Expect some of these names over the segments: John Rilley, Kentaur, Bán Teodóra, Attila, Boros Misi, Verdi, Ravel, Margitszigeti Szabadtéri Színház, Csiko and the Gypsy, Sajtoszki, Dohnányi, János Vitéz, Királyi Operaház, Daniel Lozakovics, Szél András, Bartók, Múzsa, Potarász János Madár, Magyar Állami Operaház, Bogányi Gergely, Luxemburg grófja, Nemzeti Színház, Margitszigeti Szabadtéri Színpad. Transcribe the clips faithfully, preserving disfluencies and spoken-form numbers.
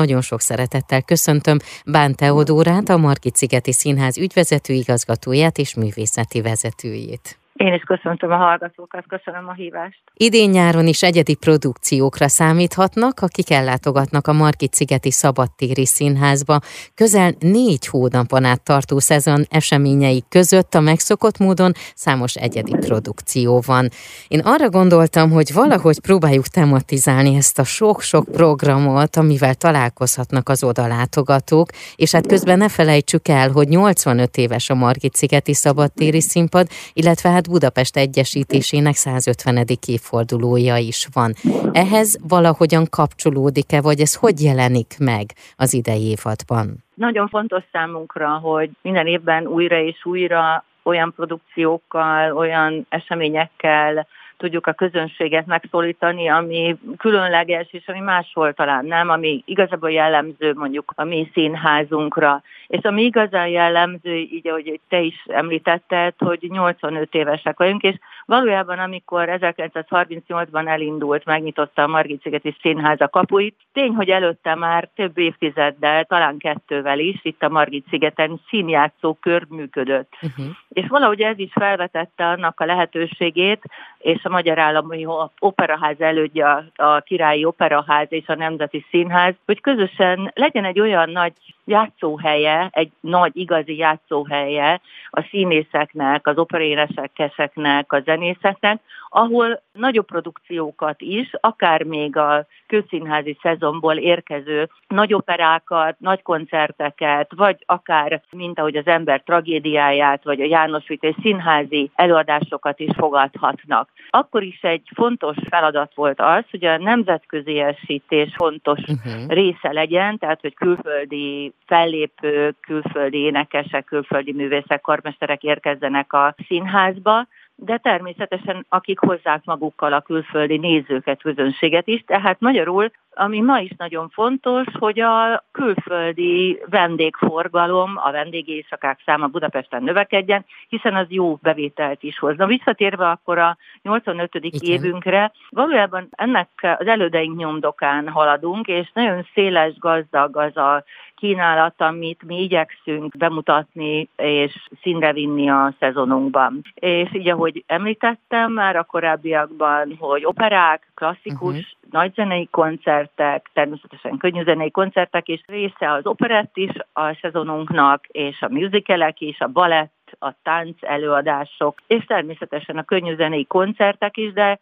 Nagyon sok szeretettel köszöntöm Bán Teodórát, a Margitszigeti Színház ügyvezető igazgatóját és művészeti vezetőjét. Én is köszöntöm a hallgatókat, köszönöm a hívást. Idén nyáron is egyedi produkciókra számíthatnak, akik ellátogatnak a Margitszigeti Szabadtéri Színházba. Közel négy hónapon át tartó szezon eseményei között a megszokott módon számos egyedi produkció van. Én arra gondoltam, hogy valahogy próbáljuk tematizálni ezt a sok-sok programot, amivel találkozhatnak az odalátogatók, és hát közben ne felejtsük el, hogy nyolcvanöt éves a Margitszigeti Szabadtéri Színpad, illetve hát Budapest egyesítésének százötvenedik évfordulója is van. Ehhez valahogyan kapcsolódik-e, vagy ez hogy jelenik meg az idei évadban? Nagyon fontos számunkra, hogy minden évben újra és újra olyan produkciókkal, olyan eseményekkel tudjuk a közönséget megszólítani, ami különleges, és ami máshol talán nem, ami igazából jellemző mondjuk a mi színházunkra. És ami igazán jellemző, így ahogy te is említetted, hogy nyolcvanöt évesek vagyunk, és valójában amikor ezerkilencszázharmincnyolcban elindult, megnyitotta a Margitszigeti Színház a kapuit, tény, hogy előtte már több évtizeddel, talán kettővel is, itt a Margitszigeten színjátszókör működött. Uh-huh. És valahogy ez is felvetette annak a lehetőségét, és a Magyar Állami Operaház elődje, a Királyi Operaház és a Nemzeti Színház, hogy közösen legyen egy olyan nagy játszóhelye, egy nagy igazi játszóhelye a színészeknek, az operaéneseknek, a zenészeknek, ahol nagyobb produkciókat is, akár még a közszínházi szezonból érkező nagy operákat, nagy koncerteket, vagy akár, mint ahogy az ember tragédiáját, vagy a János Vitéz színházi előadásokat is fogadhatnak. Akkor is egy fontos feladat volt az, hogy a nemzetköziesítés fontos uh-huh. része legyen, tehát hogy külföldi fellépők, külföldi énekesek, külföldi művészek, karmesterek érkezzenek a színházba, de természetesen akik hozzák magukkal a külföldi nézőket, közönséget is, tehát magyarul, ami ma is nagyon fontos, hogy a külföldi vendégforgalom, a vendégéjszakák száma Budapesten növekedjen, hiszen az jó bevételt is hozna. Visszatérve akkor a nyolcvanötödik Igen. évünkre, valójában ennek az elődeink nyomdokán haladunk, és nagyon széles, gazdag az a kínálat, amit mi igyekszünk bemutatni és színre vinni a szezonunkban. És így, ahogy említettem már a korábbiakban, hogy operák, klasszikus, uh-huh. nagyzenei koncertek, természetesen könnyűzenei koncertek, és része az operett is a szezonunknak, és a musicalek is, a balett, a tánc előadások, és természetesen a könnyűzenei koncertek is, de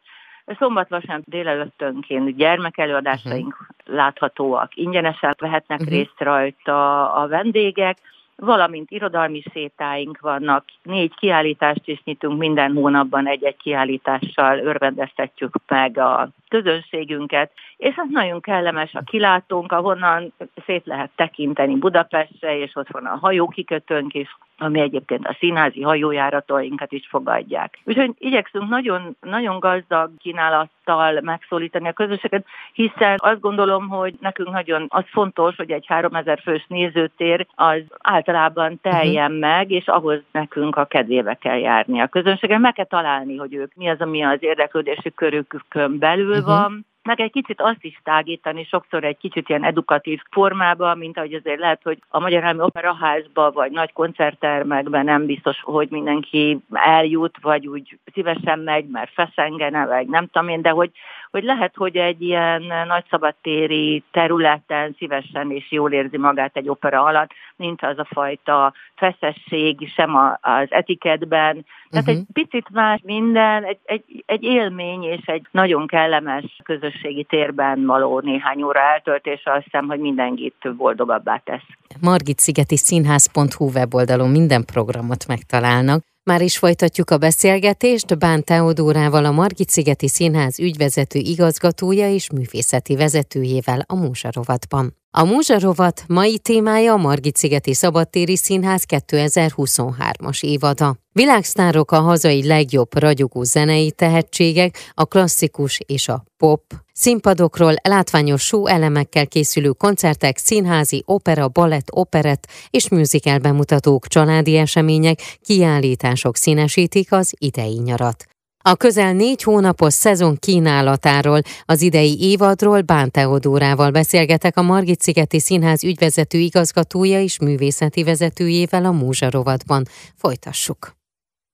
szombat-vasárnap délelőttönként gyermekelőadásaink uh-huh. láthatóak, ingyenesen vehetnek uh-huh. részt rajta a vendégek, valamint irodalmi sétáink vannak, négy kiállítást is nyitunk, minden hónapban egy-egy kiállítással örvendeztetjük meg a közönségünket, és hát nagyon kellemes a kilátónk, ahonnan szét lehet tekinteni Budapestre, és ott van a hajókikötőnk is, ami egyébként a színházi hajójáratainkat is fogadják. Úgyhogy igyekszünk nagyon, nagyon gazdag kínálattal megszólítani a közönséget, hiszen azt gondolom, hogy nekünk nagyon az fontos, hogy egy háromezer fős nézőtér az általában teljen uh-huh. meg, és ahhoz nekünk a kedvébe kell járni a közönséget. Meg kell találni, hogy ők mi az, ami az érdeklődési körükön belül uh-huh. van, meg egy kicsit azt is tágítani, sokszor egy kicsit ilyen edukatív formában, mint ahogy azért lehet, hogy a Magyar Állami Operaházban vagy nagy koncerttermekben nem biztos, hogy mindenki eljut, vagy úgy szívesen megy, mert feszengene, vagy nem tudom én, de hogy, hogy lehet, hogy egy ilyen nagy szabadtéri területen szívesen és jól érzi magát egy opera alatt, nincs az a fajta feszesség sem az etikettben. Tehát uh-huh. egy picit más minden, egy, egy, egy élmény és egy nagyon kellemes közös térben való néhány óra eltöltése, azt hiszem, hogy mindenkit boldogabbá tesz. Margitszigeti Színház pont hu weboldalon minden programot megtalálnak. Már is folytatjuk a beszélgetést Bán Teodórával, a Margitszigeti Színház ügyvezető igazgatója és művészeti vezetőjével a Múzsa rovatban. A Múzsa rovat mai témája a Margitszigeti Szabadtéri Színház kétezer-huszonhármas évada. Világsztárok, a hazai legjobb ragyogó zenei tehetségek, a klasszikus és a pop. Színpadokról látványos show elemekkel készülő koncertek, színházi, opera, balett, operett és musical bemutatók, családi események, kiállítások színesítik az idei nyarat. A közel négy hónapos szezon kínálatáról, az idei évadról Bán Teodórával beszélgetek, a Margitszigeti Színház ügyvezető igazgatója és művészeti vezetőjével a Múzsa rovatban. Folytassuk.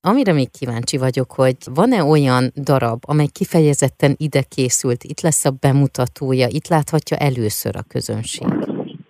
Amire még kíváncsi vagyok, hogy van-e olyan darab, amely kifejezetten ide készült, itt lesz a bemutatója, itt láthatja először a közönség?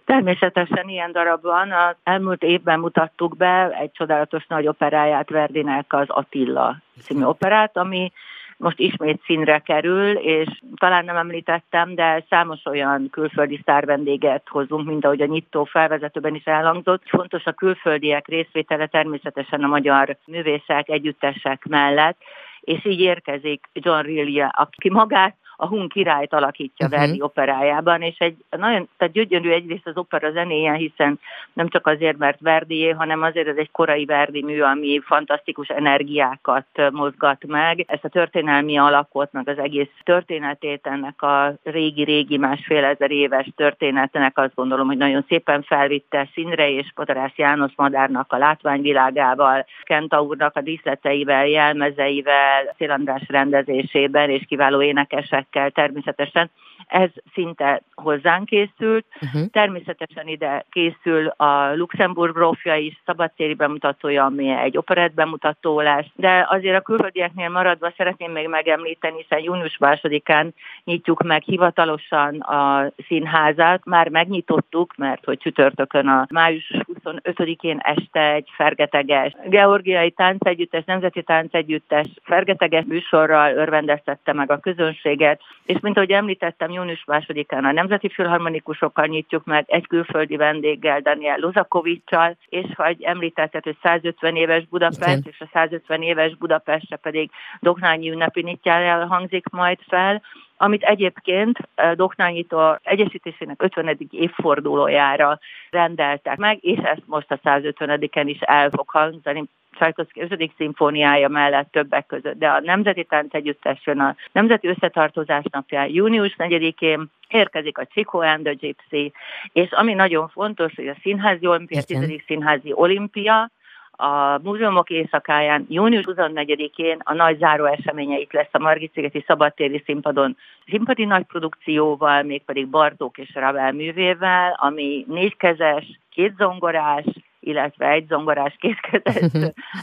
Természetesen ilyen darab van. Az elmúlt évben mutattuk be egy csodálatos nagy operáját, Verdinek az Attila című operát, ami most ismét színre kerül, és talán nem említettem, de számos olyan külföldi sztárvendéget hozunk, mint ahogy a nyitó felvezetőben is elhangzott. Fontos a külföldiek részvétele természetesen a magyar művészek, együttesek mellett, és így érkezik John Rilley, aki magát a hun királyt alakítja uh-huh. Verdi operájában, és egy nagyon, tehát gyönyörű egyrészt az opera zenéje, hiszen nem csak azért, mert Verdié, hanem azért ez egy korai Verdi mű, ami fantasztikus energiákat mozgat meg. Ezt a történelmi alakot, meg az egész történetét, ennek a régi-régi másfél ezer éves történetnek azt gondolom, hogy nagyon szépen felvitte színre, és Potarász János Madárnak a látványvilágával, Kentaurnak a díszleteivel, jelmezeivel, Szél András rendezésében, és kiváló énekesek kell természetesen. Ez szinte hozzánk készült. Uh-huh. Természetesen ide készül a Luxemburg grófja is, szabadtéri bemutatója, ami egy operett bemutató lesz. De azért a külföldieknél maradva szeretném még megemlíteni, hiszen június másodikán nyitjuk meg hivatalosan a színházát. Már megnyitottuk, mert hogy csütörtökön a május huszonötödikén este egy fergeteges georgiai táncegyüttes, nemzeti táncegyüttes fergeteges műsorral örvendeztette meg a közönséget. És mint ahogy említettem, június másodikán a nemzeti filharmonikusokkal nyitjuk meg, egy külföldi vendéggel, Daniel Lozakovicsal, és hogy említetted, hogy százötven éves Budapest, és a százötven éves Budapestre pedig Dohnányi ünnepi nyitjájával hangzik majd fel, amit egyébként Dohnányitól egyesítésének ötvenedik évfordulójára rendeltek meg, és ezt most a százötvenediken is el fog hangzani, Sajtoszki ötödik szimfóniája mellett többek között, de a Nemzeti Táncegyüttes jön a Nemzeti Összetartozás napján, június negyedikén, érkezik a Csiko and the Gypsy, és ami nagyon fontos, hogy a színházi olimpia, tizedik színházi olimpia, a múzeumok éjszakáján, június huszonnegyedikén a nagy záró eseménye itt lesz a Margitszigeti Szabadtéri Színpadon, színpadi nagyprodukcióval, mégpedig Bartók és Ravel művével, ami négykezes, két zongorás, illetve egy zongorás kétkezes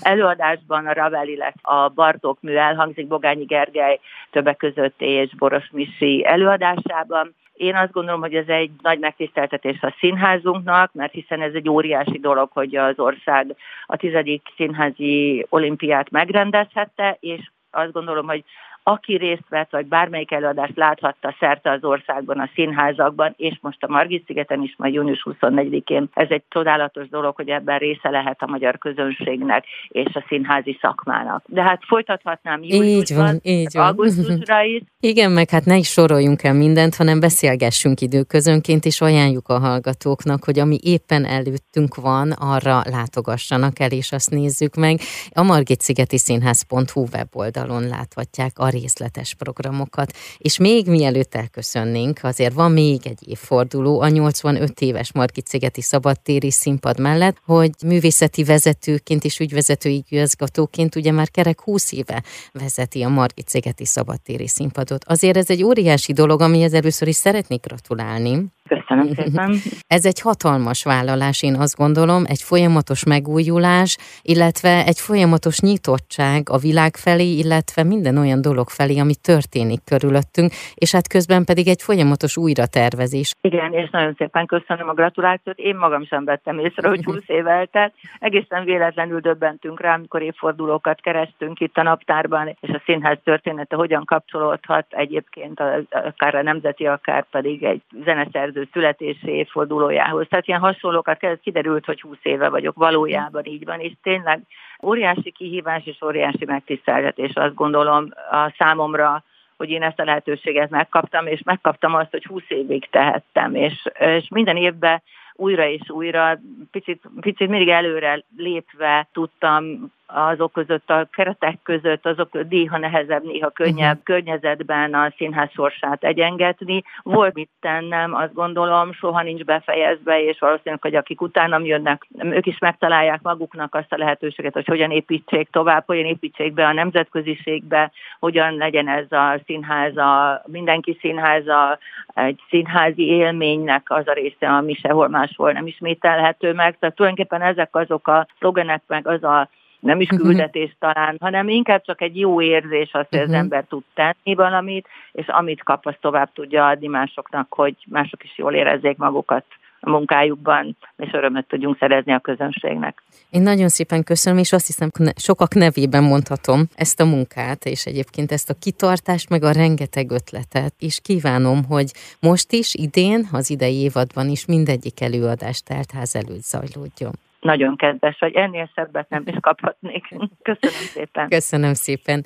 előadásban a Ravel, illetve a Bartók mű elhangzik Bogányi Gergely többek között és Boros Misi előadásában. Én azt gondolom, hogy ez egy nagy megtiszteltetés a színházunknak, mert hiszen ez egy óriási dolog, hogy az ország a tizedik színházi olimpiát megrendezhette, és azt gondolom, hogy aki részt vett, vagy bármelyik előadást láthatta szerte az országban, a színházakban, és most a Margitszigeten is, majd június huszonnegyedikén. Ez egy csodálatos dolog, hogy ebben része lehet a magyar közönségnek és a színházi szakmának. De hát folytathatnám júliusban, augusztusra is. Igen, meg hát ne is soroljunk el mindent, hanem beszélgessünk időközönként, és ajánljuk a hallgatóknak, hogy ami éppen előttünk van, arra látogassanak el, és azt nézzük meg. A margitszigeti színház pont hu weboldalon láthatják a részletes programokat. És még mielőtt elköszönnénk, azért van még egy évforduló a nyolcvanöt éves Margitszigeti Szabadtéri Színpad mellett, hogy művészeti vezetőként és ügyvezető igazgatóként ugye már kerek húsz éve vezeti a Margitszigeti Szabadtéri Színpadot. Azért ez egy óriási dolog, amihez először is szeretnék gratulálni. Köszönöm szépen. Ez egy hatalmas vállalás, én azt gondolom, egy folyamatos megújulás, illetve egy folyamatos nyitottság a világ felé, illetve minden olyan dolog felé, ami történik körülöttünk, és hát közben pedig egy folyamatos újratervezés. Igen, és nagyon szépen köszönöm a gratulációt. Én magam sem vettem észre, hogy húsz év eltelt. Egészen véletlenül döbbentünk rá, amikor évfordulókat kerestünk itt a naptárban, és a színház története hogyan kapcsolódhat egyébként akár a nemzeti, akár pedig egy zeneszerző születési évfordulójához. Tehát ilyen hasonlókat kezd, kiderült, hogy húsz éve vagyok, valójában így van, és tényleg óriási kihívás és óriási megtiszteltetés, azt gondolom a számomra, hogy én ezt a lehetőséget megkaptam, és megkaptam azt, hogy húsz évig tehettem, és, és minden évben újra és újra, picit, picit mindig előre lépve tudtam azok között, a keretek között, azok néha nehezebb, néha könnyebb környezetben a színház sorsát egyengetni. Volt mit tennem, azt gondolom, soha nincs befejezve, és valószínűleg, hogy akik utánam jönnek, ők is megtalálják maguknak azt a lehetőséget, hogy hogyan építsék tovább, hogyan építsék be a nemzetköziségbe, hogyan legyen ez a színháza, mindenki színháza, egy színházi élménynek az a része, ami sehol máshol nem ismételhető meg. Tehát tulajdonképpen ezek azok a szlogenek, meg az a nem is küldetés talán, hanem inkább csak egy jó érzés azt, hogy az ember tud tenni valamit, és amit kap, azt tovább tudja adni másoknak, hogy mások is jól érezzék magukat a munkájukban, és örömet tudjunk szerezni a közönségnek. Én nagyon szépen köszönöm, és azt hiszem, sokak nevében mondhatom ezt a munkát, és egyébként ezt a kitartást, meg a rengeteg ötletet, és kívánom, hogy most is, idén, az idei évadban is mindegyik előadás teltház előtt zajlódjon. Nagyon kedves vagy, ennél szebbet nem is kaphatnék. Köszönöm szépen. Köszönöm szépen.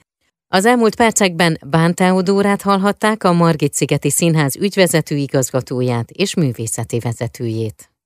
Az elmúlt percekben Bán Teodórát hallhatták, a Margitszigeti Színház ügyvezető igazgatóját és művészeti vezetőjét.